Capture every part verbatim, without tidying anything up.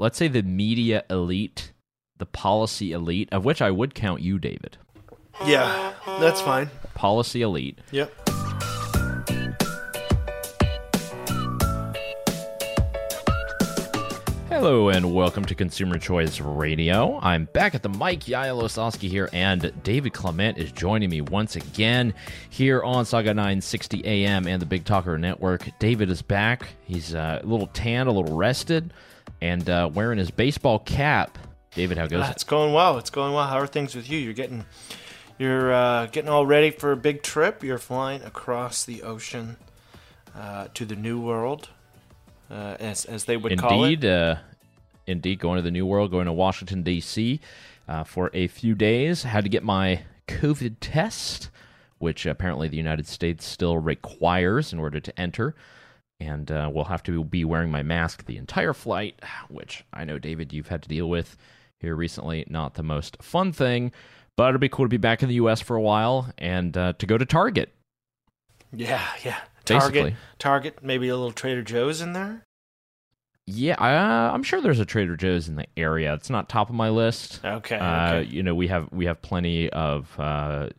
let's say the media elite, the policy elite, of which I would count you, David. Yeah, that's fine. Policy elite. Yep. Hello and welcome to Consumer Choice Radio. I'm back at the mic, Yael Ososki here, and David Clement is joining me once again here on Saga nine sixty A M and the Big Talker Network. David is back. He's uh, a little tan, a little rested, and uh, wearing his baseball cap. David, how goes ah, it? It's going well. It's going well. How are things with you? You're getting, you're uh, getting all ready for a big trip. You're flying across the ocean uh, to the New World, uh, as as they would Indeed, call it. Indeed. Uh, Indeed, going to the New World, going to Washington, D C uh, for a few days. Had to get my COVID test, which apparently the United States still requires in order to enter. And uh, we'll have to be wearing my mask the entire flight, which I know, David, you've had to deal with here recently. Not the most fun thing, but it'll be cool to be back in the U S for a while and uh, to go to Target. Yeah, yeah. Target, basically. Target, maybe a little Trader Joe's in there. Yeah, uh, I'm sure there's a Trader Joe's in the area. It's not top of my list. Okay. Uh, okay. You know, we have we have plenty of uh,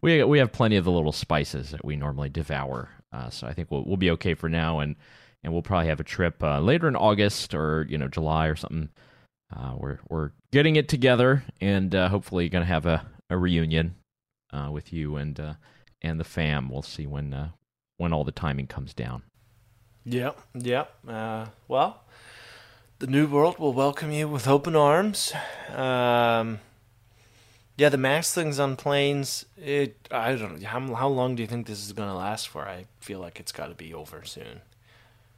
we we have plenty of the little spices that we normally devour. Uh, so I think we'll we'll be okay for now, and, and we'll probably have a trip uh, later in August or you know July or something. Uh, we're we're getting it together, and uh, hopefully going to have a, a reunion uh, with you and uh, and the fam. We'll see when uh, when all the timing comes down. Yep, yep. Uh, well, the New World will welcome you with open arms. Um, yeah, the mask things on planes, it, I don't know. How, how long do you think this is going to last for? I feel like it's got to be over soon.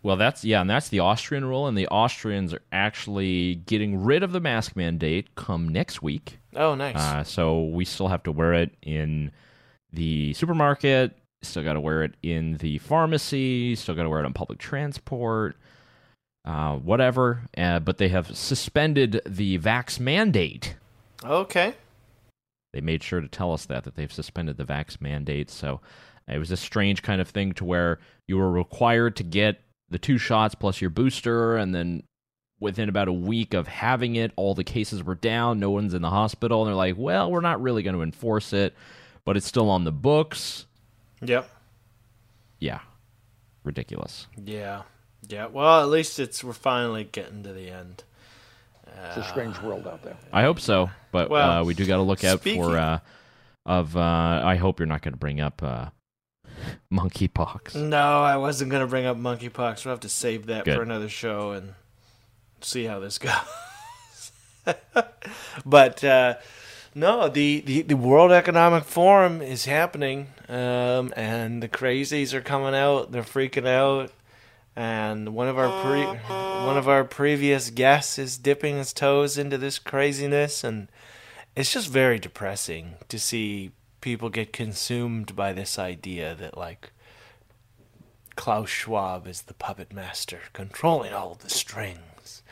Well, that's, yeah, and that's the Austrian rule, and the Austrians are actually getting rid of the mask mandate come next week. Oh, nice. Uh, so we still have to wear it in the supermarket. Still got to wear it in the pharmacy, still got to wear it on public transport, uh, whatever. Uh, but they have suspended the vax mandate. Okay. They made sure to tell us that, that they've suspended the vax mandate. So it was a strange kind of thing to where you were required to get the two shots plus your booster, and then within about a week of having it, all the cases were down, no one's in the hospital, and they're like, well, we're not really going to enforce it, but it's still on the books. Yep. Yeah. Ridiculous. Yeah. Yeah. Well, at least it's we're finally getting to the end. Uh, it's a strange world out there. I hope so, but well, uh, we do got to look out speaking... for. Uh, of uh, I hope you're not going to bring up uh, monkeypox. No, I wasn't going to bring up monkeypox. We'll have to save that Good. for another show and see how this goes. But. Uh, No, the, the, the World Economic Forum is happening, um, and the crazies are coming out. They're freaking out, and one of our pre one of our previous guests is dipping his toes into this craziness, and it's just very depressing to see people get consumed by this idea that like Klaus Schwab is the puppet master controlling all the strings.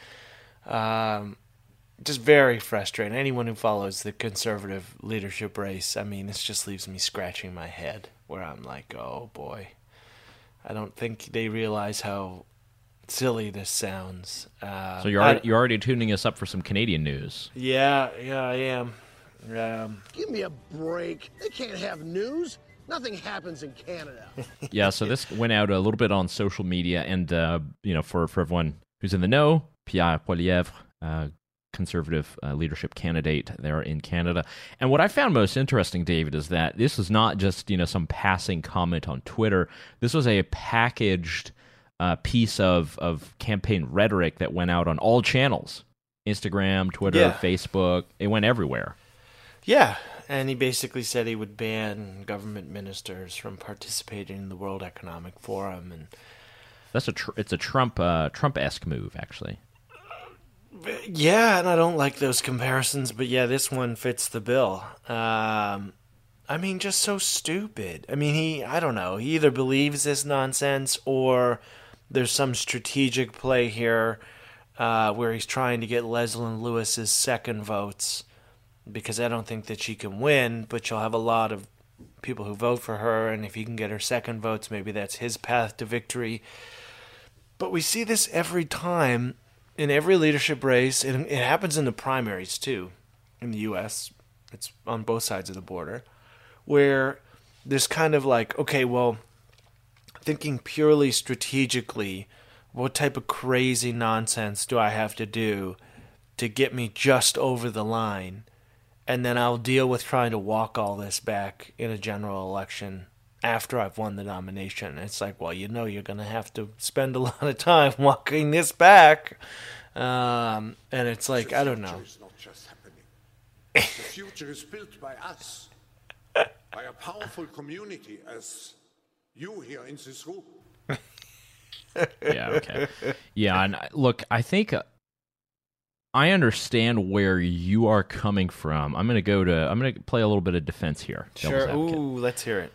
Um. Just very frustrating. Anyone who follows the conservative leadership race, I mean, this just leaves me scratching my head where I'm like, oh, boy. I don't think they realize how silly this sounds. Uh, so you're already, I, you're already tuning us up for some Canadian news. Yeah, yeah, I am. Um, Give me a break. They can't have news. Nothing happens in Canada. Yeah, so this went out a little bit on social media, and, uh, you know, for, for everyone who's in the know, Pierre Poilievre, uh conservative uh, leadership candidate there in Canada. And what I found most interesting, David, is that this was not just, you know, some passing comment on Twitter. This was a packaged uh, piece of, of campaign rhetoric that went out on all channels. Instagram, Twitter, yeah. Facebook. It went everywhere. Yeah. And he basically said he would ban government ministers from participating in the World Economic Forum. And that's a tr- it's a Trump uh, Trump-esque move, actually. Yeah, and I don't like those comparisons, but yeah, this one fits the bill. Um, I mean, just so stupid. I mean, he, I don't know, he either believes this nonsense or there's some strategic play here uh, where he's trying to get Leslyn Lewis's second votes because I don't think that she can win, but she'll have a lot of people who vote for her, and if he can get her second votes, maybe that's his path to victory. But we see this every time. in every leadership race, and it happens in the primaries too, in the U S, it's on both sides of the border, where there's kind of like, okay, well, thinking purely strategically, what type of crazy nonsense do I have to do to get me just over the line? And then I'll deal with trying to walk all this back in a general election after I've won the nomination. It's like, well, you know, you're going to have to spend a lot of time walking this back. Um, and it's like, the I don't know. Is not just happening. The future is built by us, by a powerful community as you here in this room. Yeah, okay. Yeah, and look, I think uh, I understand where you are coming from. I'm going to go to, I'm going to play a little bit of defense here. Sure. Ooh, let's hear it.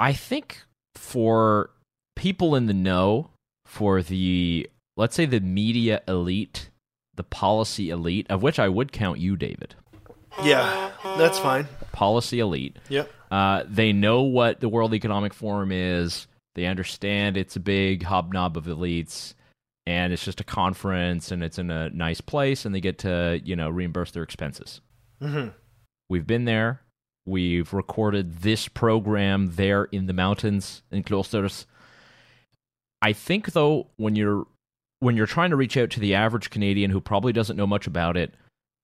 I think for people in the know, for the, let's say the media elite, the policy elite, of which I would count you, David. Yeah, that's fine. Policy elite. Yep. Uh, they know what the World Economic Forum is. They understand it's a big hobnob of elites, and it's just a conference, and it's in a nice place, and they get to, you know, reimburse their expenses. Mm-hmm. We've been there. We've recorded this program there in the mountains, in cloisters. I think, though, when you're when you're trying to reach out to the average Canadian who probably doesn't know much about it,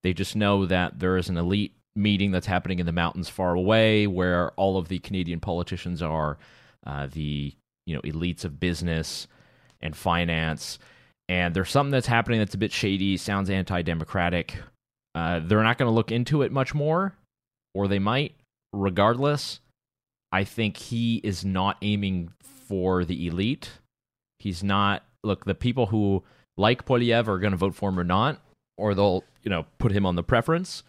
they just know that there is an elite meeting that's happening in the mountains far away where all of the Canadian politicians are, uh, the... you know, elites of business and finance, and there's something that's happening that's a bit shady, sounds anti-democratic. Uh, they're not going to look into it much more, or they might. Regardless, I think he is not aiming for the elite. He's not, look, the people who like Poilievre are going to vote for him or not, or they'll, you know, put him on the preference.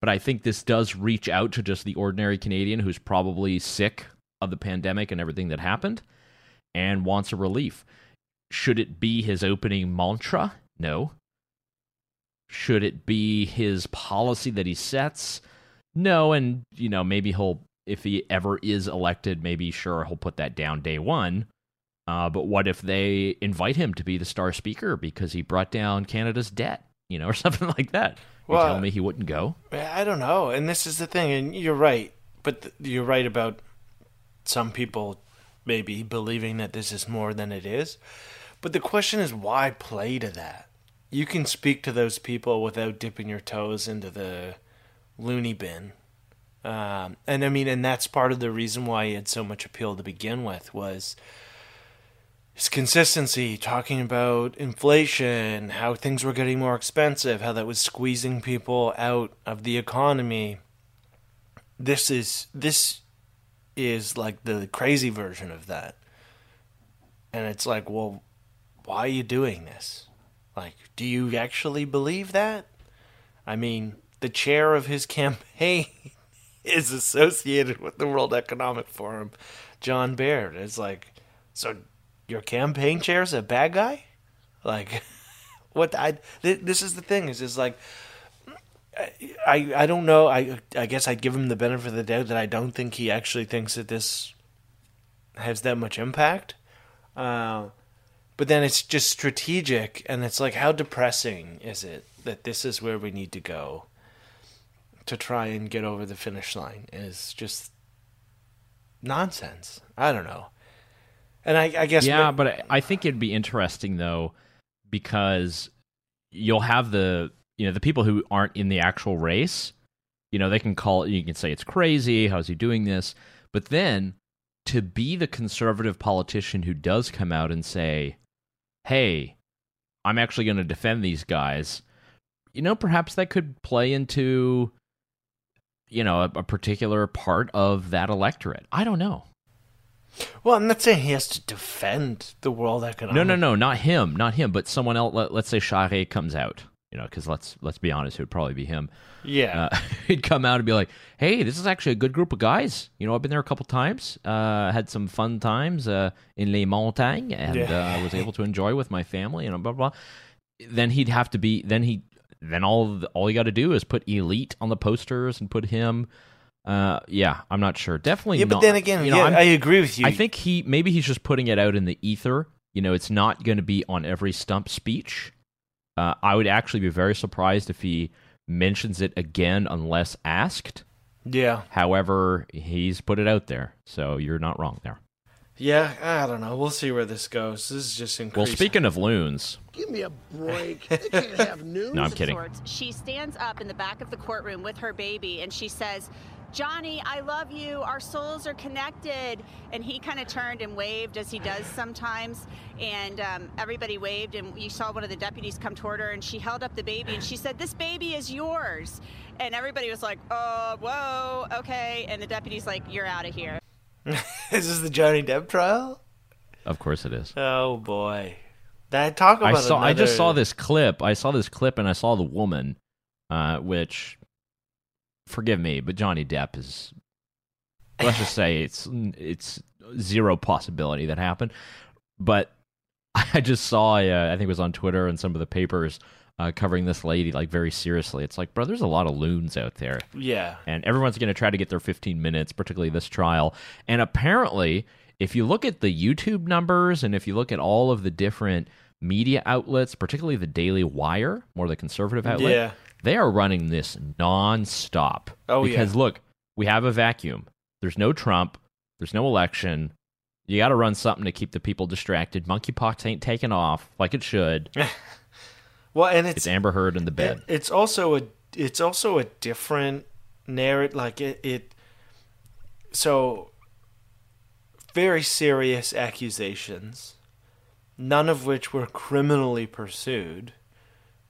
But I think this does reach out to just the ordinary Canadian who's probably sick of the pandemic and everything that happened, and wants a relief. Should it be his opening mantra? No. Should it be his policy that he sets? No, and, you know, maybe he'll, if he ever is elected, maybe, sure, he'll put that down day one. Uh, but what if they invite him to be the star speaker because he brought down Canada's debt, you know, or something like that? Well, you're telling me he wouldn't go? I don't know, and this is the thing, and you're right, but th- you're right about some people maybe believing that this is more than it is. But the question is, why play to that? You can speak to those people without dipping your toes into the loony bin. Um, and I mean, and that's part of the reason why he had so much appeal to begin with, was his consistency, talking about inflation, how things were getting more expensive, how that was squeezing people out of the economy. This is... this. is like the crazy version of that. And it's like, well, why are you doing this? Like, do you actually believe that? I mean, the chair of his campaign is associated with the World Economic Forum, John Baird. It's like, so your campaign chair's a bad guy? Like, what? I th- this is the thing, is it's like, I, I don't know. I I guess I'd give him the benefit of the doubt that I don't think he actually thinks that this has that much impact. Uh, but then it's just strategic, and it's like, how depressing is it that this is where we need to go to try and get over the finish line? It's just nonsense. I don't know. And I, I guess... Yeah, but, but I think it'd be interesting, though, because you'll have the... you know, the people who aren't in the actual race, you know, they can call it, you can say it's crazy, how's he doing this? But then to be the conservative politician who does come out and say, hey, I'm actually going to defend these guys, you know, perhaps that could play into, you know, a, a particular part of that electorate. I don't know. Well, I'm not saying he has to defend the World Economic. No, no, no, not him, not him, but someone else, let, let's say Charest comes out. You know, because let's let's be honest, it would probably be him. Yeah, uh, he'd come out and be like, "Hey, this is actually a good group of guys. You know, I've been there a couple times. Uh, had some fun times uh, in Les Montagnes, and yeah. uh, I was able to enjoy with my family." And blah, blah blah. Then he'd have to be. Then he. Then all the, all you got to do is put elite on the posters and put him. Uh, yeah, I'm not sure. Definitely. Yeah, not. But then again, you know, yeah, I agree with you. I think he maybe he's just putting it out in the ether. You know, it's not going to be on every stump speech. Uh, I would actually be very surprised if he mentions it again unless asked. Yeah. However, he's put it out there, so you're not wrong there. Yeah, I don't know. We'll see where this goes. This is just increasing. Well, speaking of loons. Give me a break. They can't have news. No, I'm kidding. Sorts. She stands up in the back of the courtroom with her baby, and she says, Johnny, I love you. Our souls are connected. And he kind of turned and waved, as he does sometimes. And um, everybody waved, and you saw one of the deputies come toward her, and she held up the baby, and she said, this baby is yours. And everybody was like, oh, whoa, okay. And the deputy's like, you're out of here. Is this the Johnny Depp trial? Of course it is. Oh boy, that talk about. I saw. Another... I just saw this clip. I saw this clip, and I saw the woman, uh, which, forgive me, but Johnny Depp is. Let's just say it's it's zero possibility that happened. But I just saw. Uh, I think it was on Twitter and some of the papers uh, covering this lady like very seriously. It's like, bro, there's a lot of loons out there. Yeah, and everyone's going to try to get their fifteen minutes, particularly this trial. And apparently, if you look at the YouTube numbers and if you look at all of the different media outlets, particularly the Daily Wire, more the conservative outlet, yeah. they are running this nonstop. Oh, because, yeah. Because, look, we have a vacuum. There's no Trump. There's no election. You got to run something to keep the people distracted. Monkeypox ain't taking off like it should. Well, and it's, it's Amber Heard in the bed. It, it's also a it's also a different narrative. Like it, it, so very serious accusations, none of which were criminally pursued.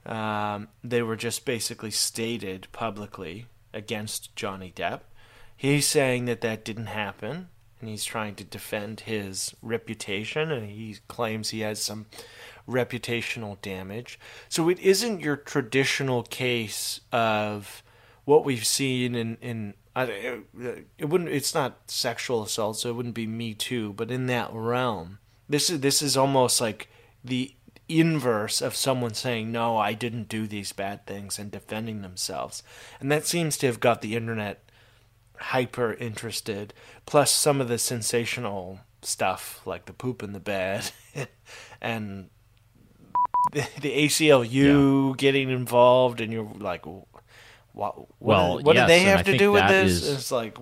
Um, they were just basically stated publicly against Johnny Depp. He's saying that that didn't happen, and he's trying to defend his reputation, and he claims he has some reputational damage. So it isn't your traditional case of what we've seen in, in I, it wouldn't, it's not sexual assault, so it wouldn't be Me Too, but in that realm, this is, this is almost like the inverse of someone saying, no, I didn't do these bad things and defending themselves. And that seems to have got the internet hyper interested, plus some of the sensational stuff like the poop in the bed and the A C L U yeah. getting involved, and you're like, what, what, well, what yes, do they have to do with this? Is, it's like,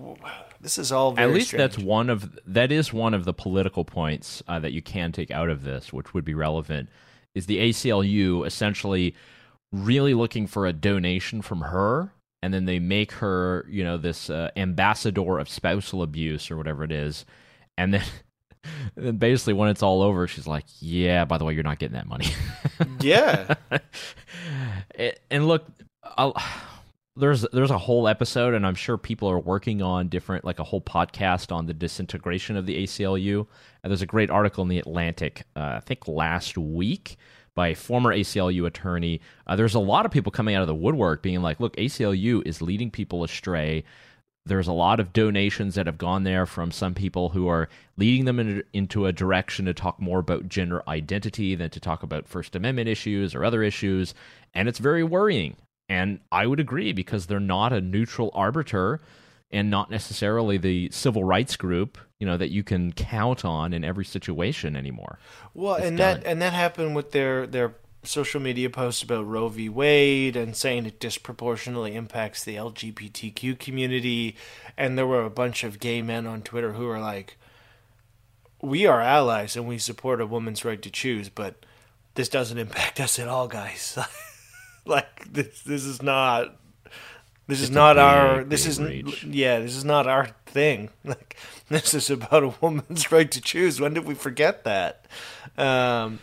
this is all very at least strange. That's one of that is one of the political points uh, that you can take out of this, which would be relevant, is the A C L U essentially really looking for a donation from her, and then they make her, you know, this uh, ambassador of spousal abuse or whatever it is, and then. And basically, when it's all over, she's like, yeah, by the way, you're not getting that money. Yeah. And look, I'll, there's there's a whole episode, and I'm sure people are working on different, like a whole podcast on the disintegration of the A C L U. And there's a great article in The Atlantic, uh, I think last week, by a former A C L U attorney. Uh, there's a lot of people coming out of the woodwork being like, look, A C L U is leading people astray. There's a lot of donations that have gone there from some people who are leading them in, into a direction to talk more about gender identity than to talk about First Amendment issues or other issues. And it's very worrying. And I would agree, because they're not a neutral arbiter and not necessarily the civil rights group, you know, that you can count on in every situation anymore. Well, it's and done. that and that happened with their their social media posts about Roe v. Wade and saying it disproportionately impacts the L G B T Q community. And there were a bunch of gay men on Twitter who were like, we are allies and we support a woman's right to choose, but this doesn't impact us at all, guys. Like this, this is not, this it's is not our, this isn't, yeah, this is not our thing. Like this is about a woman's right to choose. When did we forget that? Um,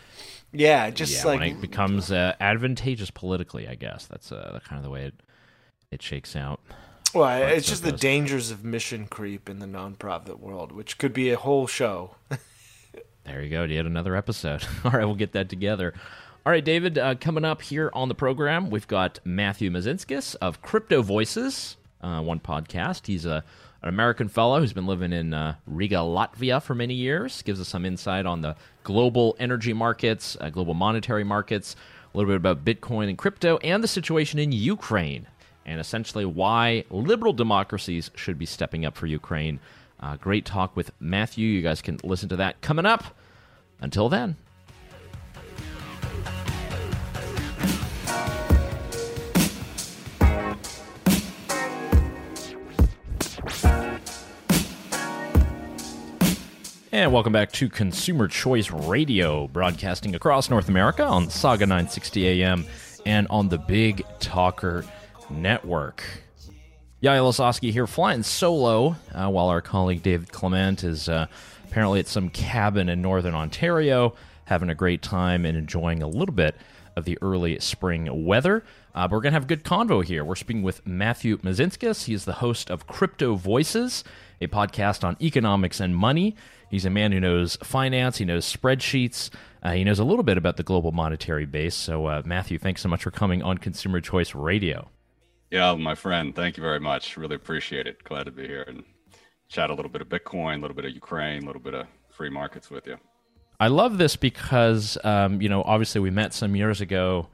Yeah, just yeah, like when it becomes uh, advantageous politically, I guess that's uh, kind of the way it it shakes out. Well, I, it's just the dangers of mission creep in the nonprofit world, which could be a whole show. There you go, yet another episode. All right, we'll get that together. All right, David, uh, coming up here on the program, we've got Matthew Mazinskis of Crypto Voices, uh, one podcast. He's a an American fellow who's been living in uh, Riga, Latvia for many years. Gives us some insight on the global energy markets, uh, global monetary markets, a little bit about Bitcoin and crypto, and the situation in Ukraine, and essentially why liberal democracies should be stepping up for Ukraine. Uh, great talk with Matthew. You guys can listen to that coming up. Until then. And welcome back to Consumer Choice Radio, broadcasting across North America on Saga nine sixty A M and on the Big Talker Network. Yael Ososki here, flying solo, uh, while our colleague David Clement is uh, apparently at some cabin in northern Ontario, having a great time and enjoying a little bit of the early spring weather. Uh, but we're going to have a good convo here. We're speaking with Matthew Mazinskis. He is the host of Crypto Voices, a podcast on economics and money. He's a man who knows finance, he knows spreadsheets, uh, he knows a little bit about the global monetary base. So, uh, Matthew, thanks so much for coming on Consumer Choice Radio. Yeah, my friend, thank you very much. Really appreciate it. Glad to be here and chat a little bit of Bitcoin, a little bit of Ukraine, a little bit of free markets with you. I love this because, um, you know, obviously we met some years ago,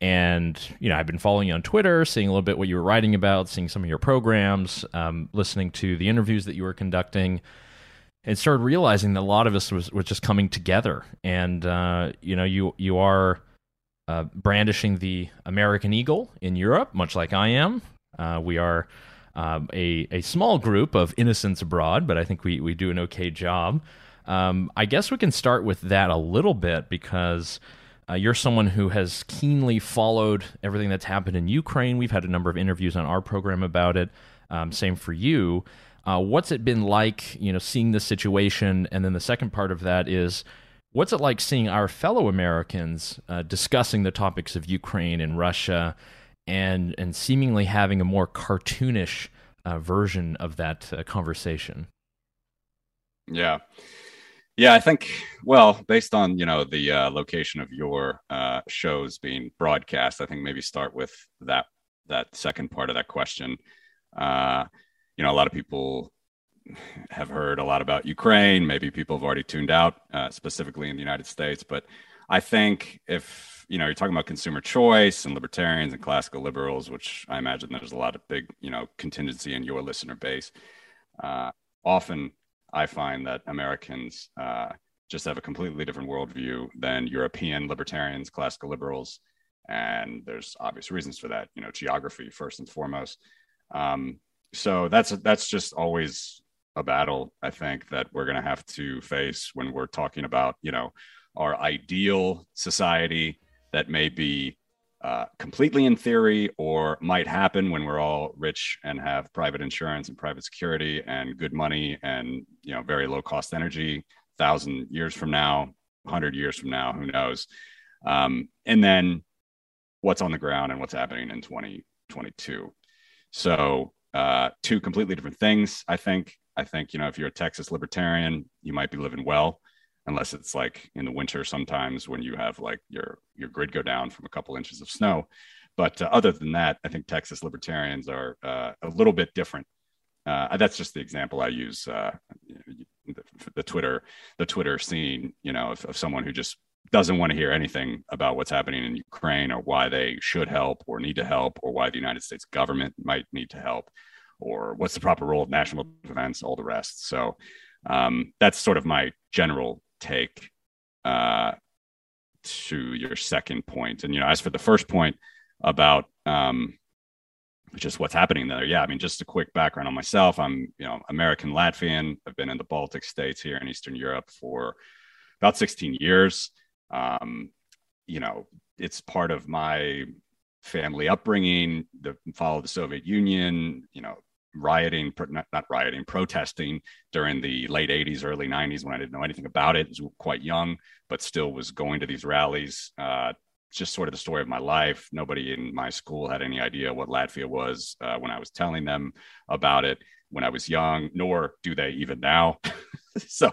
and, you know, I've been following you on Twitter, seeing a little bit what you were writing about, seeing some of your programs, um, listening to the interviews that you were conducting, and started realizing that a lot of us was, was just coming together. And, uh, you know, you, you are uh, brandishing the American Eagle in Europe, much like I am. Uh, we are uh, a, a small group of innocents abroad, but I think we, we do an okay job. Um, I guess we can start with that a little bit, because uh, you're someone who has keenly followed everything that's happened in Ukraine. We've had a number of interviews on our program about it. Um, same for you. Uh, what's it been like, you know, seeing this situation? And then the second part of that is, what's it like seeing our fellow Americans uh, discussing the topics of Ukraine and Russia, and and seemingly having a more cartoonish uh, version of that uh, conversation? Yeah. Yeah, I think, well, based on, you know, the uh, location of your uh, shows being broadcast, I think maybe start with that that second part of that question. Uh, you know, a lot of people have heard a lot about Ukraine. Maybe people have already tuned out, uh, specifically in the United States. But I think if, you know, you're talking about consumer choice and libertarians and classical liberals, which I imagine there's a lot of big, you know, contingency in your listener base, uh, often I find that Americans uh, just have a completely different worldview than European libertarians, classical liberals. And there's obvious reasons for that, you know, geography first and foremost. Um, so that's that's just always a battle, I think, that we're going to have to face when we're talking about, you know, our ideal society that may be uh, completely in theory or might happen when we're all rich and have private insurance and private security and good money and, you know, very low cost energy, thousand years from now, hundred years from now, who knows? Um, and then what's on the ground and what's happening in twenty twenty-two. So, uh, two completely different things. I think, I think, you know, if you're a Texas libertarian, you might be living well, unless it's like in the winter sometimes when you have like your, your grid go down from a couple inches of snow. But uh, other than that, I think Texas libertarians are uh, a little bit different. Uh, that's just the example I use, uh, the, the Twitter, the Twitter scene, you know, of, of someone who just doesn't want to hear anything about what's happening in Ukraine or why they should help or need to help or why the United States government might need to help or what's the proper role of national defense, all the rest. So um, that's sort of my general take uh, to your second point. And, you know, as for the first point about um, just what's happening there. Yeah. I mean, just a quick background on myself. I'm, you know, American Latvian. I've been in the Baltic States here in Eastern Europe for about sixteen years. Um, you know, it's part of my family upbringing, the follow the Soviet Union, you know, rioting, not, not rioting, protesting during the late eighties, early nineties, when I didn't know anything about it. I was quite young, but still was going to these rallies. Uh, just sort of the story of my life. Nobody in my school had any idea what Latvia was uh, when I was telling them about it when I was young, nor do they even now. So,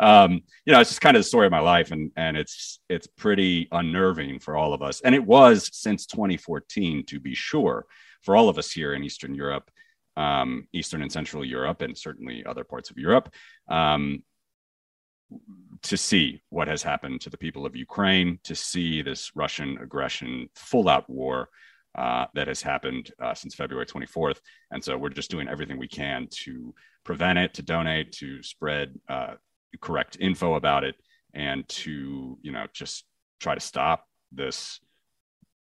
um, you know, it's just kind of the story of my life, and and it's it's pretty unnerving for all of us. And it was since twenty fourteen, to be sure, for all of us here in Eastern Europe, um, Eastern and Central Europe, and certainly other parts of Europe, um, to see what has happened to the people of Ukraine, to see this Russian aggression, full-out war uh, that has happened uh, since February twenty-fourth. And so we're just doing everything we can to prevent it, to donate, to spread uh, correct info about it, and to, you know, just try to stop this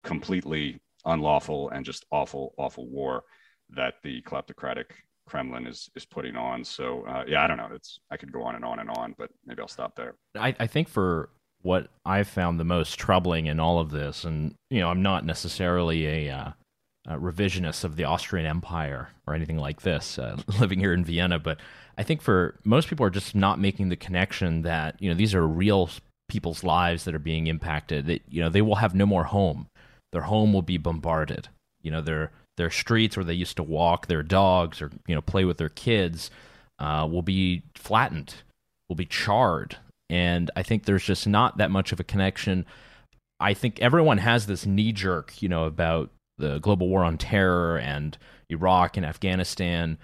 completely unlawful and just awful, awful war that the kleptocratic Kremlin is is putting on. So uh, yeah, I don't know. It's I could go on and on and on, but maybe I'll stop there. I, I think for what I've found the most troubling in all of this, and you know, I'm not necessarily a, uh, a revisionist of the Austrian Empire or anything like this, uh, living here in Vienna, but I think for most people are just not making the connection that, you know, these are real people's lives that are being impacted. That, you know, they will have no more home. Their home will be bombarded. You know, their their streets where they used to walk their dogs or, you know, play with their kids uh, will be flattened, will be charred. And I think there's just not that much of a connection. I think everyone has this knee-jerk, you know, about the global war on terror and Iraq and Afghanistan.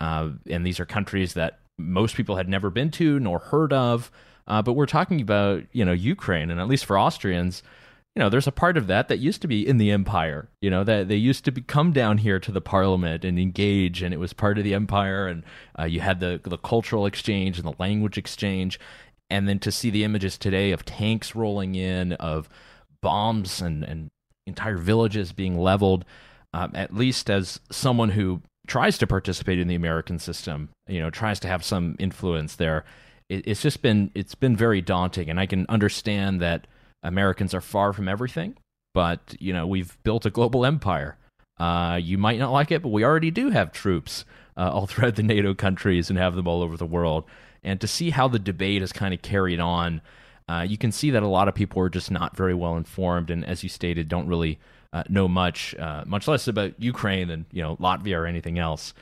Uh, and these are countries that most people had never been to nor heard of. Uh, but we're talking about, you know, Ukraine, and at least for Austrians, you know, there's a part of that that used to be in the empire, you know, that they used to be, come down here to the parliament and engage, and it was part of the empire, and uh, you had the the cultural exchange and the language exchange, and then to see the images today of tanks rolling in, of bombs and, and entire villages being leveled, um, at least as someone who tries to participate in the American system, you know, tries to have some influence there, it, it's just been, it's been very daunting, and I can understand that Americans are far from everything, but, you know, we've built a global empire. Uh, you might not like it, but we already do have troops uh, all throughout the NATO countries and have them all over the world. And to see how the debate is kind of carried on, uh, you can see that a lot of people are just not very well informed, and as you stated, don't really uh, know much, uh, much less about Ukraine than, you know, Latvia or anything else.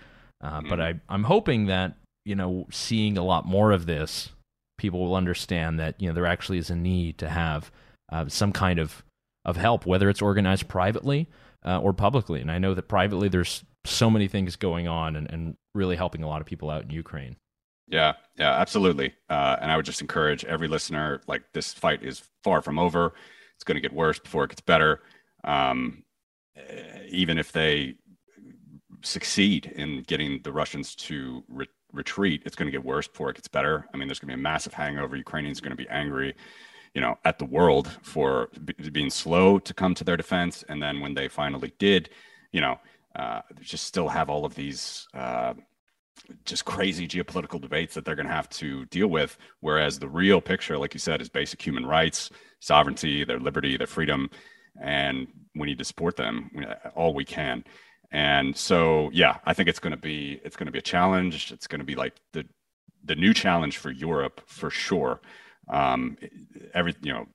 Uh, mm-hmm. But I, I'm hoping that, you know, seeing a lot more of this, people will understand that, you know, there actually is a need to have Uh, some kind of, of help, whether it's organized privately uh, or publicly. And I know that privately there's so many things going on and, and really helping a lot of people out in Ukraine. Yeah, yeah, absolutely. Uh, and I would just encourage every listener, like, this fight is far from over. It's going to get worse before it gets better. Um, even if they succeed in getting the Russians to re- retreat, it's going to get worse before it gets better. I mean, there's going to be a massive hangover. Ukrainians are going to be angry, you know, at the world for b- being slow to come to their defense. And then when they finally did, you know, uh, just still have all of these uh, just crazy geopolitical debates that they're going to have to deal with. Whereas the real picture, like you said, is basic human rights, sovereignty, their liberty, their freedom. And we need to support them all we can. And so, yeah, I think it's going to be, it's going to be a challenge. It's going to be like the, the new challenge for Europe for sure. Um, every, you know,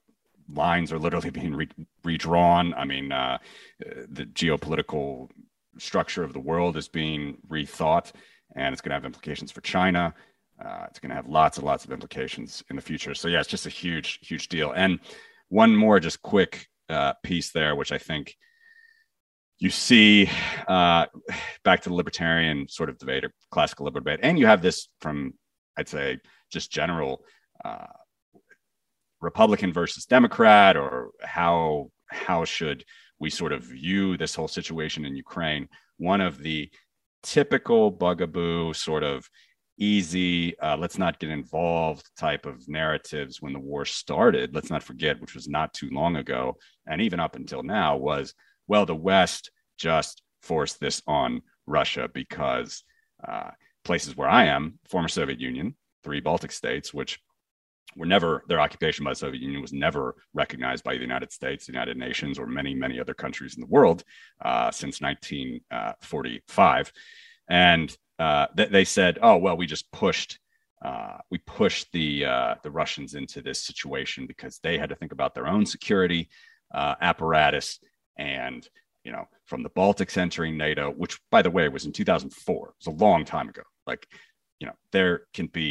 lines are literally being re- redrawn. I mean, uh, the geopolitical structure of the world is being rethought, and it's going to have implications for China. Uh, it's going to have lots and lots of implications in the future. So yeah, it's just a huge, huge deal. And one more just quick, uh, piece there, which I think you see, uh, back to the libertarian sort of debate or classical liberal debate. And you have this from, I'd say, just general, uh, Republican versus Democrat, or how how should we sort of view this whole situation in Ukraine? One of the typical bugaboo sort of easy, uh, let's not get involved type of narratives when the war started, let's not forget, which was not too long ago, and even up until now, was, well, the West just forced this on Russia because uh, places where I am, former Soviet Union, three Baltic states, which were never, their occupation by the Soviet Union was never recognized by the United States, the United Nations, or many, many other countries in the world uh, since nineteen forty-five. And uh, th- they said, oh, well, we just pushed, uh, we pushed the uh, the Russians into this situation because they had to think about their own security uh, apparatus. And, you know, from the Baltics entering NATO, which, by the way, was in two thousand four, it was a long time ago. Like, you know, there can be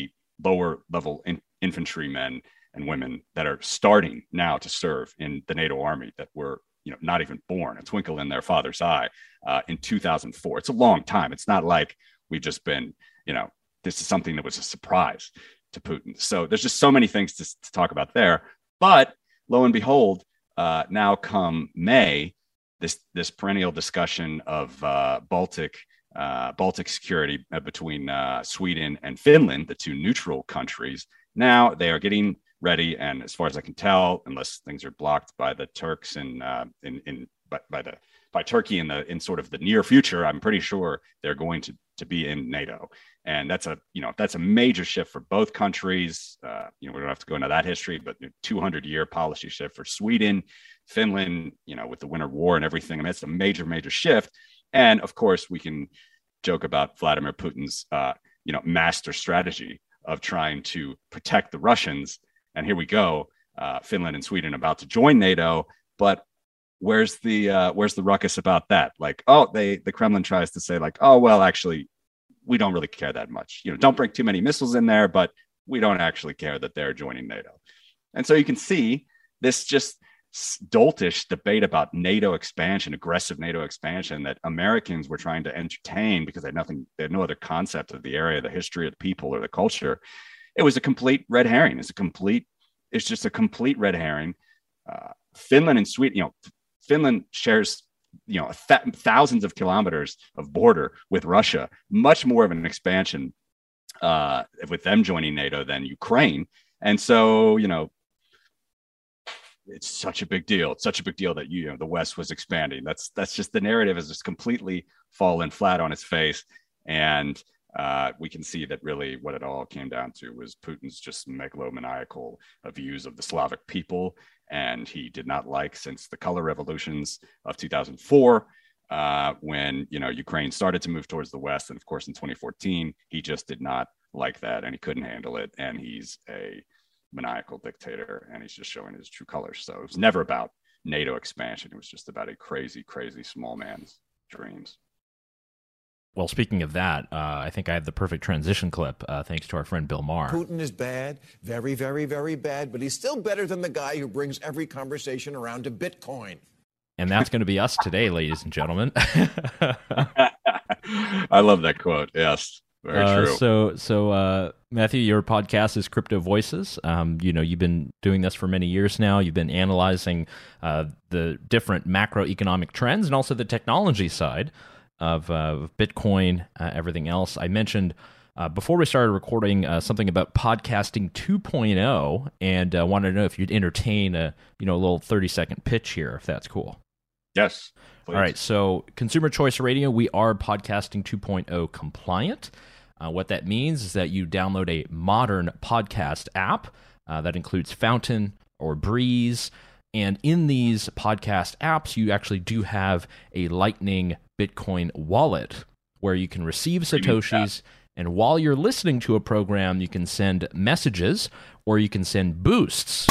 lower level in- infantrymen and women that are starting now to serve in the NATO army that were, you know, not even born, a twinkle in their father's eye uh, in two thousand four. It's a long time. It's not like we've just been, you know, this is something that was a surprise to Putin. So there's just so many things to, to talk about there. But lo and behold, uh, now come May, this this perennial discussion of uh, Baltic uh, Baltic security uh, between uh, Sweden and Finland, the two neutral countries. Now they are getting ready, and as far as I can tell, unless things are blocked by the Turks in uh, in, in by, by the by Turkey in the in sort of the near future, I'm pretty sure they're going to to be in NATO. And that's a, you know, that's a major shift for both countries. Uh, you know, we don't have to go into that history, but two hundred year policy shift for Sweden, Finland, you know, with the Winter War and everything. I mean, it's a major, major shift. And of course, we can joke about Vladimir Putin's, uh, you know, master strategy of trying to protect the Russians. And here we go, uh, Finland and Sweden about to join NATO. But where's the uh, where's the ruckus about that? Like, oh, they the Kremlin tries to say like, oh, well, actually, we don't really care that much. You know, don't bring too many missiles in there, but we don't actually care that they're joining NATO. And so you can see this just doltish debate about NATO expansion, aggressive NATO expansion that Americans were trying to entertain because they had nothing, they had no other concept of the area, the history of the people or the culture. It was a complete red herring. It's a complete, it's just a complete red herring. Uh, Finland and Sweden, you know, Finland shares you know, th- thousands of kilometers of border with Russia, much more of an expansion uh, with them joining NATO than Ukraine. And so, you know, it's such a big deal. It's such a big deal that, you know, the West was expanding. That's, that's just the narrative has just completely fallen flat on its face. And uh, we can see that really what it all came down to was Putin's just megalomaniacal views of the Slavic people. And he did not like since the color revolutions of two thousand four, uh, when, you know, Ukraine started to move towards the West. And of course, in twenty fourteen, he just did not like that and he couldn't handle it. And he's a maniacal dictator and he's just showing his true colors. So it was never about NATO expansion. It was just about a crazy, crazy small man's dreams. Well, speaking of that, uh, I think I have the perfect transition clip, uh, thanks to our friend Bill Maher. Putin is bad, very, very, very bad, but he's still better than the guy who brings every conversation around to Bitcoin. And that's going to be us today, ladies and gentlemen. I love that quote, yes. Very uh, true. So, so uh, Matthew, your podcast is Crypto Voices. Um, you know, you've been doing this for many years now. You've been analyzing uh, the different macroeconomic trends and also the technology side of uh, Bitcoin, uh, everything else. I mentioned uh, before we started recording uh, something about Podcasting two point oh, and I uh, wanted to know if you'd entertain a you know a little thirty-second pitch here, if that's cool. Yes. Please. All right, so Consumer Choice Radio, we are Podcasting two point oh compliant. Uh, what that means is that you download a modern podcast app uh, that includes Fountain or Breeze, and in these podcast apps, you actually do have a Lightning Bitcoin wallet where you can receive Satoshis, and while you're listening to a program, you can send messages or you can send boosts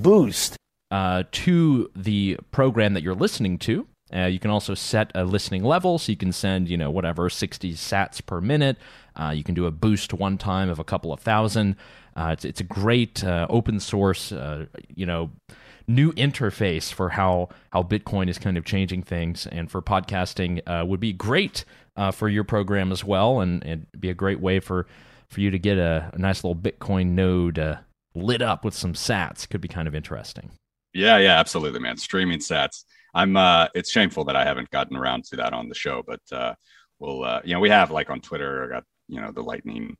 boost uh, to the program that you're listening to. Uh, you can also set a listening level, so you can send, you know, whatever, sixty sats per minute. Uh, you can do a boost one time of a couple of thousand. Uh, it's it's a great uh, open source, uh, you know, new interface for how, how Bitcoin is kind of changing things, and for podcasting uh, would be great uh, for your program as well, and it'd be a great way for, for you to get a, a nice little Bitcoin node uh, lit up with some sats. Could be kind of interesting. Yeah, yeah, absolutely, man. Streaming sats. I'm. Uh, it's shameful that I haven't gotten around to that on the show, but uh, we'll. Uh, you know, we have like on Twitter. I got you know the lightning.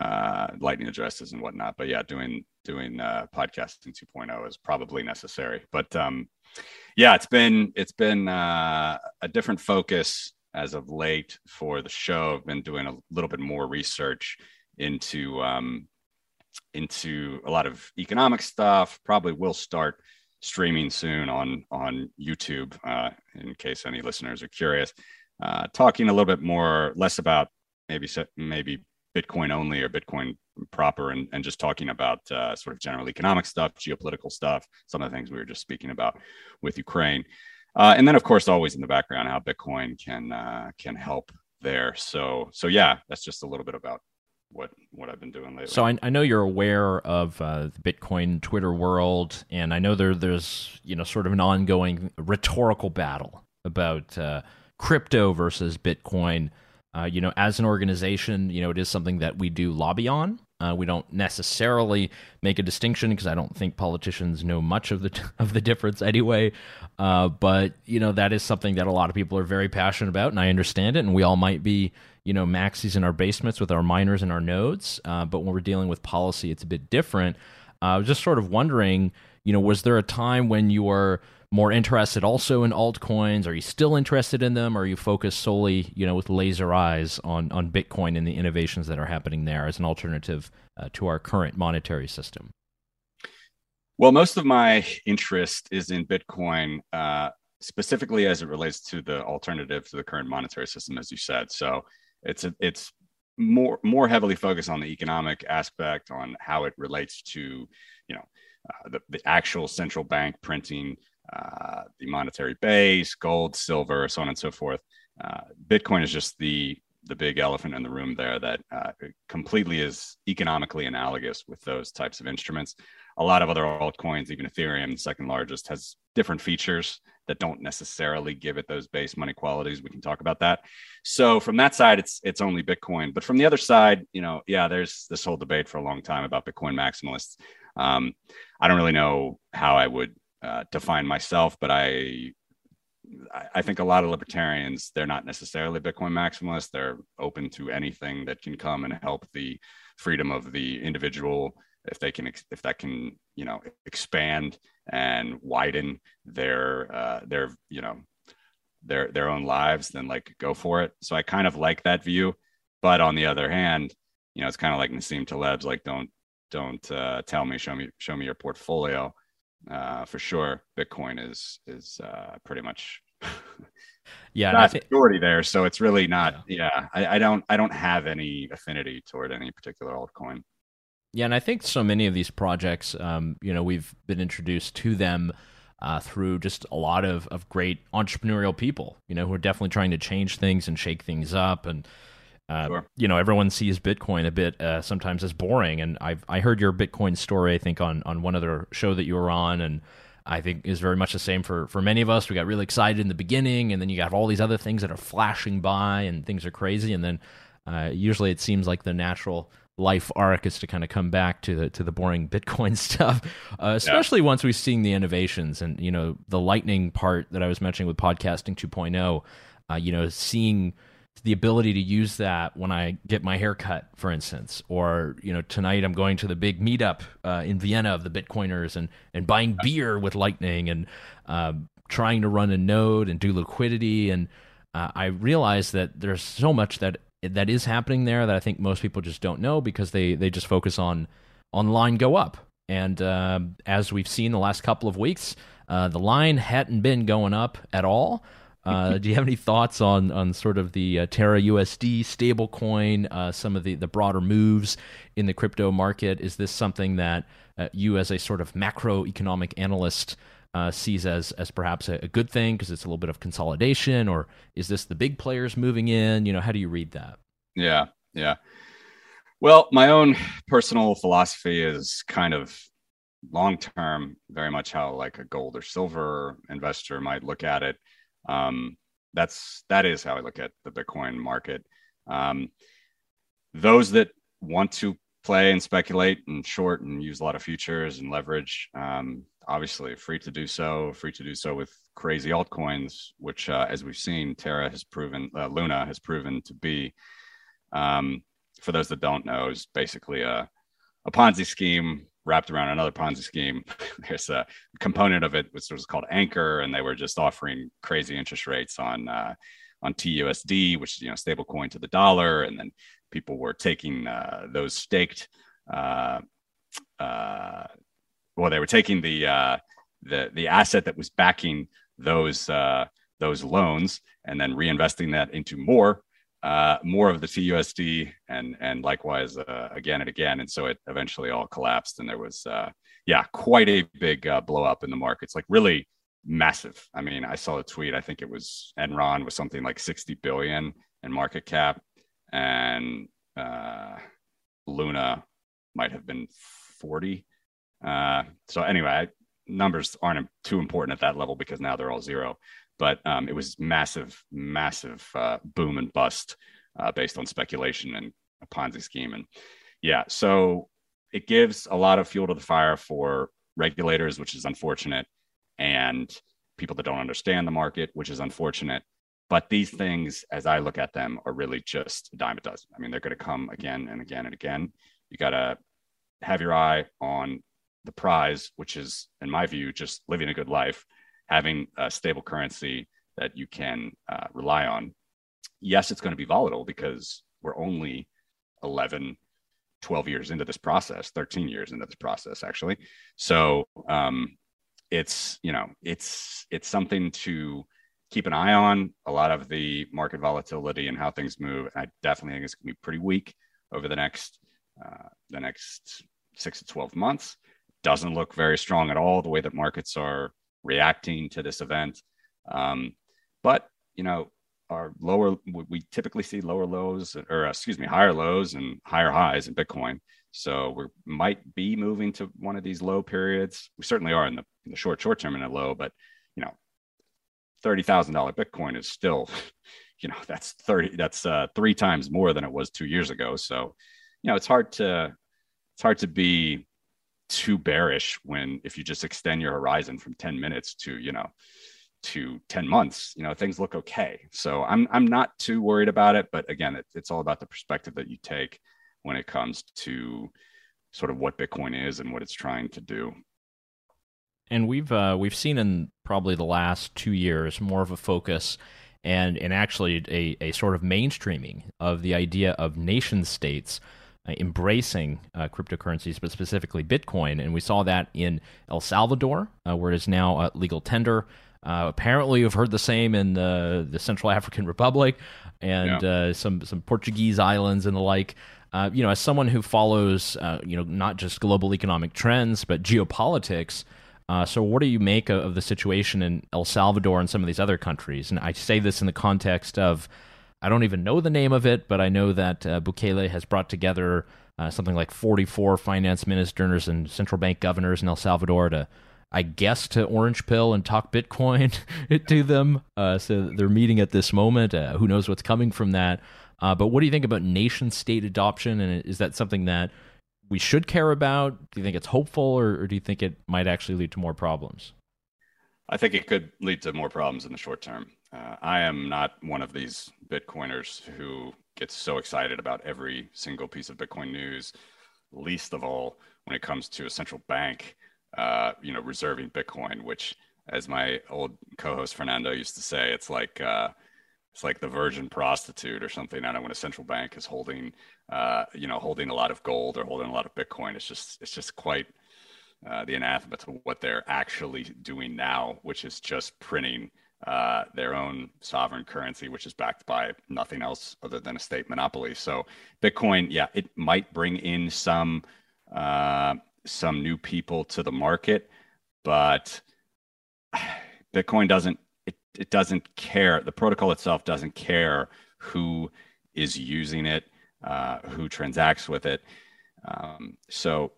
Uh, lightning addresses and whatnot, but yeah, doing doing uh, podcasting two point oh is probably necessary. But um, yeah, it's been it's been uh, a different focus as of late for the show. I've been doing a little bit more research into um, into a lot of economic stuff. Probably will start streaming soon on on YouTube. Uh, in case any listeners are curious, uh, talking a little bit more less about maybe maybe. Bitcoin only or Bitcoin proper, and, and just talking about uh, sort of general economic stuff, geopolitical stuff, some of the things we were just speaking about with Ukraine. Uh, and then, of course, always in the background, how Bitcoin can uh, can help there. So, so yeah, that's just a little bit about what, what I've been doing lately. So I, I know you're aware of uh, the Bitcoin Twitter world, and I know there there's you know sort of an ongoing rhetorical battle about uh, crypto versus Bitcoin. Uh, you know, as an organization, you know, it is something that we do lobby on. Uh, we don't necessarily make a distinction because I don't think politicians know much of the of the difference anyway. Uh, but, you know, that is something that a lot of people are very passionate about, and I understand it. And we all might be, you know, maxis in our basements with our miners and our nodes. Uh, but when we're dealing with policy, it's a bit different. Uh, I was just sort of wondering, you know, was there a time when you were more interested also in altcoins? Are you still interested in them? Or are you focused solely, you know, with laser eyes on, on Bitcoin and the innovations that are happening there as an alternative uh, to our current monetary system? Well, most of my interest is in Bitcoin, uh, specifically as it relates to the alternative to the current monetary system, as you said. So it's a, it's more more heavily focused on the economic aspect, on how it relates to, you know, uh, the, the actual central bank printing, uh, the monetary base, gold, silver, so on and so forth. Uh, Bitcoin is just the the big elephant in the room there that uh, completely is economically analogous with those types of instruments. A lot of other altcoins, even Ethereum, the second largest, has different features that don't necessarily give it those base money qualities. We can talk about that. So from that side, it's it's only Bitcoin. But from the other side, you know, yeah, there's this whole debate for a long time about Bitcoin maximalists. Um, I don't really know how I would uh, define myself, but I I think a lot of libertarians, they're not necessarily Bitcoin maximalists. They're open to anything that can come and help the freedom of the individual, if they can, if that can, you know, expand and widen their, uh, their, you know, their, their own lives, then like go for it. So I kind of like that view, but on the other hand, you know, it's kind of like Nassim Taleb's, like, don't, don't, uh, tell me, show me, show me your portfolio. Uh, for sure. Bitcoin is, is, uh, pretty much yeah, not th- majority there. So it's really not, yeah, yeah I, I don't, I don't have any affinity toward any particular altcoin. Yeah, and I think so many of these projects, um, you know, we've been introduced to them uh, through just a lot of, of great entrepreneurial people, you know, who are definitely trying to change things and shake things up. And, uh, sure. you know, everyone sees Bitcoin a bit uh, sometimes as boring. And I've, I heard your Bitcoin story, I think, on, on one other show that you were on. And I think is very much the same for, for many of us. We got really excited in the beginning, and then you got all these other things that are flashing by and things are crazy. And then uh, usually it seems like the natural life arc is to kind of come back to the to the boring Bitcoin stuff, uh, especially yeah. once we've seen the innovations and, you know, the lightning part that I was mentioning with Podcasting two point oh, uh, you know, seeing the ability to use that when I get my hair cut, for instance, or, you know, tonight I'm going to the big meetup uh, in Vienna of the Bitcoiners and, and buying beer with Lightning and uh, trying to run a node and do liquidity. And uh, I realized that there's so much that that is happening there that I think most people just don't know because they, they just focus on on line go up. And uh, as we've seen the last couple of weeks, uh, the line hadn't been going up at all. Uh, do you have any thoughts on, on sort of the uh, Terra U S D stablecoin, uh, some of the, the broader moves in the crypto market? Is this something that uh, you as a sort of macroeconomic analyst Uh, sees as as perhaps a, a good thing because it's a little bit of consolidation, or is this the big players moving in? You know, how do you read that? Yeah, yeah. Well, my own personal philosophy is kind of long term, very much how like a gold or silver investor might look at it. Um, that's that is how I look at the Bitcoin market. Um, those that want to play and speculate and short and use a lot of futures and leverage, um, obviously free to do so, free to do so with crazy altcoins, which, uh, as we've seen, Terra has proven, uh, Luna has proven to be, um, for those that don't know, is basically a, a Ponzi scheme wrapped around another Ponzi scheme. There's a component of it, which was called Anchor, and they were just offering crazy interest rates on, uh, on T U S D, which is, you know, stable coin to the dollar. And then people were taking uh, those staked, uh, uh, Well, they were taking the uh, the the asset that was backing those uh, those loans and then reinvesting that into more uh, more of the T U S D and and likewise uh, again and again, and so it eventually all collapsed, and there was uh, yeah quite a big uh, blow up in the markets, like really massive. I mean, I saw a tweet. I think it was Enron was something like sixty billion in market cap, and uh, Luna might have been forty. Uh, so anyway, numbers aren't too important at that level because now they're all zero, but, um, it was massive, massive, uh, boom and bust, uh, based on speculation and a Ponzi scheme. And yeah, so it gives a lot of fuel to the fire for regulators, which is unfortunate, and people that don't understand the market, which is unfortunate, but these things, as I look at them, are really just a dime a dozen. I mean, they're going to come again and again and again. You got to have your eye on the prize, which is, in my view, just living a good life having a stable currency that you can uh, rely on. Yes, it's going to be volatile because we're only eleven, twelve years into this process, thirteen years into this process, actually. So um, it's, you know, it's, it's something to keep an eye on. A lot of the market volatility and how things move, I definitely think it's going to be pretty weak over the next, uh, the next six to twelve months. Doesn't look very strong at all, the way that markets are reacting to this event. Um, but, you know, our lower, we typically see lower lows, or excuse me, higher lows and higher highs in Bitcoin. So we might be moving to one of these low periods. We certainly are in the, in the short, short term in a low, but, you know, thirty thousand dollars Bitcoin is still, you know, that's thirty, that's uh, three times more than it was two years ago. So, you know, it's hard to, it's hard to be too bearish when, if you just extend your horizon from ten minutes to, you know, to ten months, you know, things look okay. So I'm I'm not too worried about it. But again, it, it's all about the perspective that you take when it comes to sort of what Bitcoin is and what it's trying to do. And we've uh, we've seen in probably the last two years more of a focus and and actually a a sort of mainstreaming of the idea of nation states embracing uh, cryptocurrencies, but specifically Bitcoin. And we saw that in El Salvador, uh, where it is now uh, legal tender. Uh, apparently, you've heard the same in the, the Central African Republic and yeah. uh, some some Portuguese islands and the like. Uh, you know, as someone who follows, uh, you know, not just global economic trends but geopolitics. Uh, so, what do you make of, of the situation in El Salvador and some of these other countries? And I say this in the context of, I don't even know the name of it, but I know that uh, Bukele has brought together uh, something like forty-four finance ministers and central bank governors in El Salvador to, I guess, to orange pill and talk Bitcoin to them. Uh, so they're meeting at this moment. Uh, who knows what's coming from that? Uh, but what do you think about nation state adoption? And is that something that we should care about? Do you think it's hopeful, or, or do you think it might actually lead to more problems? I think it could lead to more problems in the short term. Uh, I am not one of these Bitcoiners who gets so excited about every single piece of Bitcoin news, least of all when it comes to a central bank, uh, you know, reserving Bitcoin, which, as my old co-host Fernando used to say, it's like uh, it's like the virgin prostitute or something. I don't know, when a central bank is holding, uh, you know, holding a lot of gold or holding a lot of Bitcoin, it's just it's just quite uh, the anathema to what they're actually doing now, which is just printing Uh, their own sovereign currency, which is backed by nothing else other than a state monopoly. So Bitcoin, yeah, it might bring in some uh, some new people to the market, but Bitcoin doesn't, it, it doesn't care. The protocol itself doesn't care who is using it, uh, who transacts with it. Um, so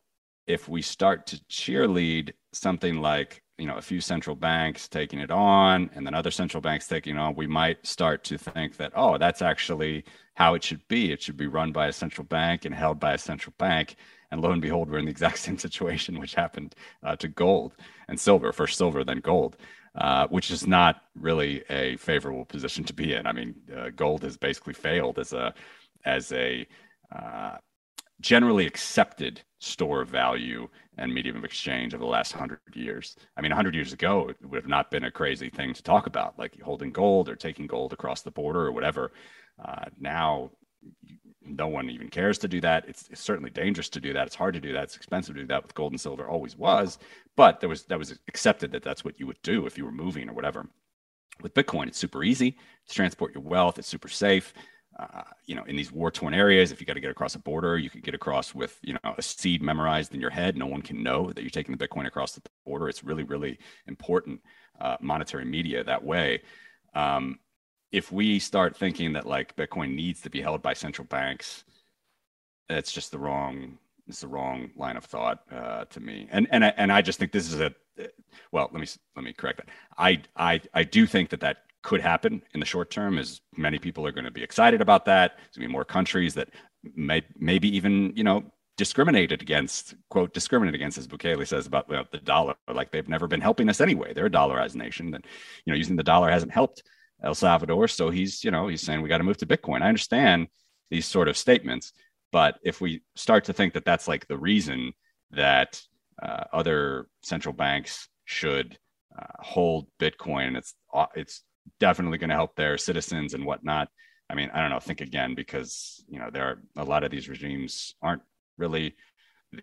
if we start to cheerlead something like, you know, a few central banks taking it on and then other central banks taking it on, we might start to think that, oh, that's actually how it should be. It should be run by a central bank and held by a central bank. And lo and behold, we're in the exact same situation, which happened uh, to gold and silver, first silver, then gold, uh, which is not really a favorable position to be in. I mean, uh, gold has basically failed as a, as a uh, generally accepted store of value and medium of exchange over the last hundred years. I mean, a hundred years ago, it would have not been a crazy thing to talk about, like holding gold or taking gold across the border or whatever. Uh, now, no one even cares to do that. It's, it's certainly dangerous to do that. It's hard to do that. It's expensive to do that. With gold and silver, always was, but there was that was accepted that that's what you would do if you were moving or whatever. With Bitcoin, it's super easy to transport your wealth. It's super safe. Uh, you know, in these war-torn areas, if you got to get across a border, you can get across with, you know, a seed memorized in your head. No one can know that you're taking the Bitcoin across the border. It's really, really important uh, monetary media that way. Um, if we start thinking that like Bitcoin needs to be held by central banks, that's just the wrong, it's the wrong line of thought uh, to me. And and I, and I just think this is a, well, let me let me correct that. I I I do think that that. could happen in the short term, as many people are going to be excited about that. There's going to be more countries that may maybe even, you know, discriminated against, quote, discriminate against, as Bukele says about, you know, the dollar. Like they've never been helping us anyway. They're a dollarized nation that, you know, using the dollar hasn't helped El Salvador. So he's, you know, he's saying we got to move to Bitcoin. I understand these sort of statements, but if we start to think that that's like the reason that uh, other central banks should uh, hold Bitcoin. It's it's definitely going to help their citizens and whatnot. I mean, I don't know. Think again, because you know there are a lot of these regimes aren't really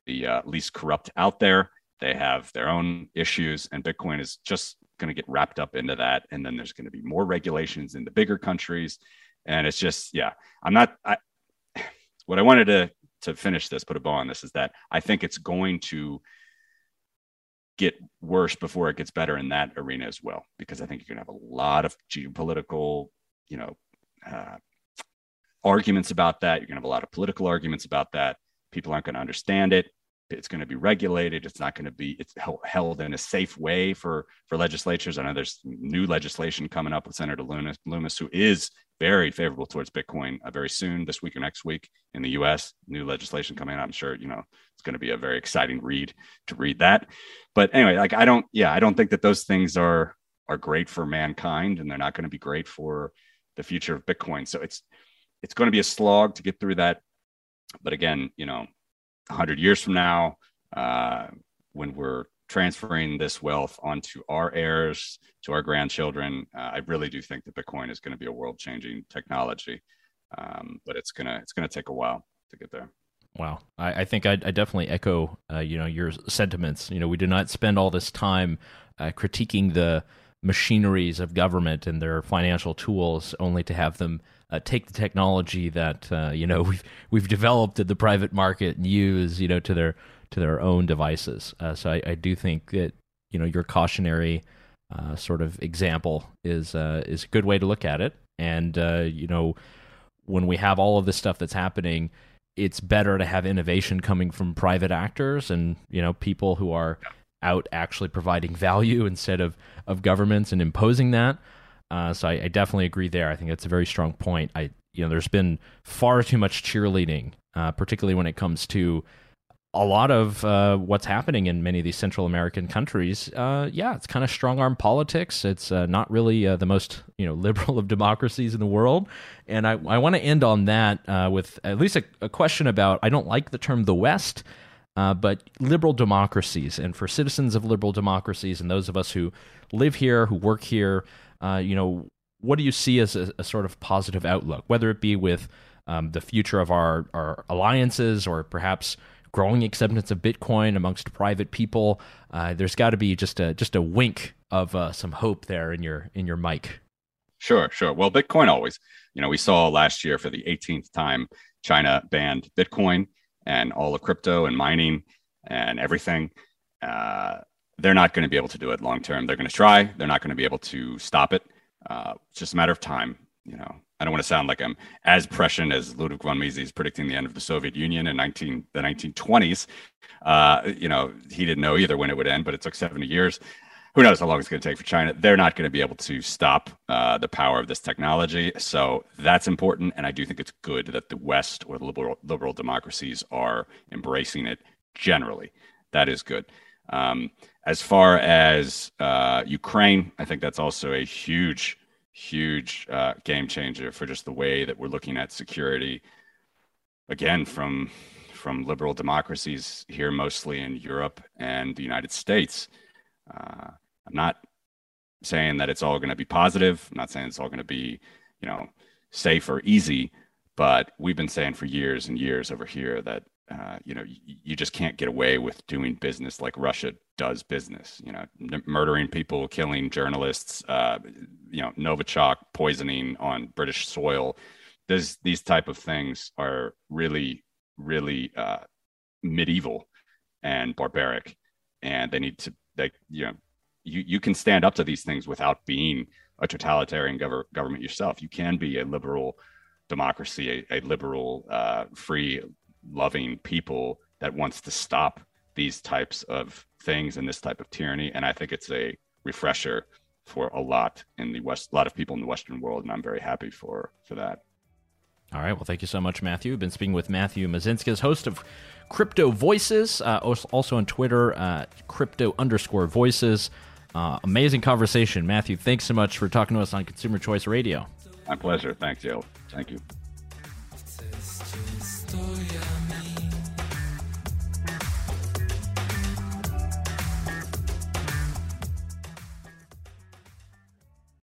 the uh, least corrupt out there. They have their own issues, and Bitcoin is just going to get wrapped up into that. And then there's going to be more regulations in the bigger countries, and it's just yeah. I'm not. I, what I wanted to to finish this, put a bow on this, is that I think it's going to get worse before it gets better in that arena as well, because I think you're going to have a lot of geopolitical, you know. Uh, arguments about that. You're going to have a lot of political arguments about that. People aren't going to understand it. It's going to be regulated. It's not going to be, it's held in a safe way for, for legislatures. I know there's new legislation coming up with Senator Luna, Loomis, who is very favorable towards Bitcoin uh, very soon, this week or next week in the U S, new legislation coming. I'm sure, you know, it's going to be a very exciting read to read that. But anyway, like, I don't, yeah, I don't think that those things are, are great for mankind, and they're not going to be great for the future of Bitcoin. So it's it's going to be a slog to get through that. But again, you know, one hundred years from now, uh, when we're transferring this wealth onto our heirs, to our grandchildren, uh, I really do think that Bitcoin is going to be a world-changing technology. Um, but it's gonna it's gonna take a while to get there. Wow, I, I think I, I definitely echo uh, you know, your sentiments. You know, we do not spend all this time uh, critiquing the machineries of government and their financial tools, only to have them uh, take the technology that uh, you know we've we've developed in the private market and use you know to their to their own devices. Uh, so I, I do think that you know your cautionary uh, sort of example is uh, is a good way to look at it. And uh, you know when we have all of this stuff that's happening, it's better to have innovation coming from private actors and you know people who are out actually providing value instead of, of governments and imposing that. Uh, so I, I definitely agree there. I think that's a very strong point. I, you know, there's been far too much cheerleading, uh, particularly when it comes to a lot of uh, what's happening in many of these Central American countries. Uh, yeah, it's kind of strong-arm politics. It's uh, not really uh, the most, you know, liberal of democracies in the world. And I, I want to end on that uh, with at least a, a question about, I don't like the term the West, Uh, but liberal democracies, and for citizens of liberal democracies and those of us who live here, who work here, uh, you know, what do you see as a, a sort of positive outlook, whether it be with um, the future of our, our alliances or perhaps growing acceptance of Bitcoin amongst private people? Uh, there's got to be just a just a wink of uh, some hope there in your in your mic. Sure, sure. Well, Bitcoin always. You know, we saw last year for the eighteenth time, China banned Bitcoin and all of crypto and mining and everything. Uh, they're not going to be able to do it long term. They're going to try. They're not going to be able to stop it. Uh, it's just a matter of time. You know, I don't want to sound like I'm as prescient as Ludwig von Mises predicting the end of the Soviet Union in nineteen the nineteen twenties. Uh, you know, he didn't know either when it would end, but it took seventy years. Who knows how long it's going to take for China? They're not going to be able to stop uh, the power of this technology. So that's important. And I do think it's good that the West or the liberal, liberal democracies are embracing it generally. That is good. Um, as far as uh, Ukraine, I think that's also a huge, huge uh, game changer for just the way that we're looking at security. Again, from, from liberal democracies here, mostly in Europe and the United States. Uh, I'm not saying that it's all going to be positive. I'm not saying it's all going to be, you know, safe or easy, but we've been saying for years and years over here that, uh, you know, y- you just can't get away with doing business like Russia does business, you know, n- murdering people, killing journalists, uh, you know, Novichok poisoning on British soil. There's, these type of things are really, really uh, medieval and barbaric, and they need to, like, you know, you, you can stand up to these things without being a totalitarian gov- government yourself. You can be a liberal democracy, a, a liberal, uh, free, loving people that wants to stop these types of things and this type of tyranny. And I think it's a refresher for a lot in the West, a lot of people in the Western world. And I'm very happy for, for that. All right. Well, thank you so much, Matthew. We've been speaking with Matthew Mazinskis, host of Crypto Voices, uh, also on Twitter, uh, crypto underscore voices. Uh, amazing conversation. Matthew, thanks so much for talking to us on Consumer Choice Radio. My pleasure. Thanks, Yael. Thank you.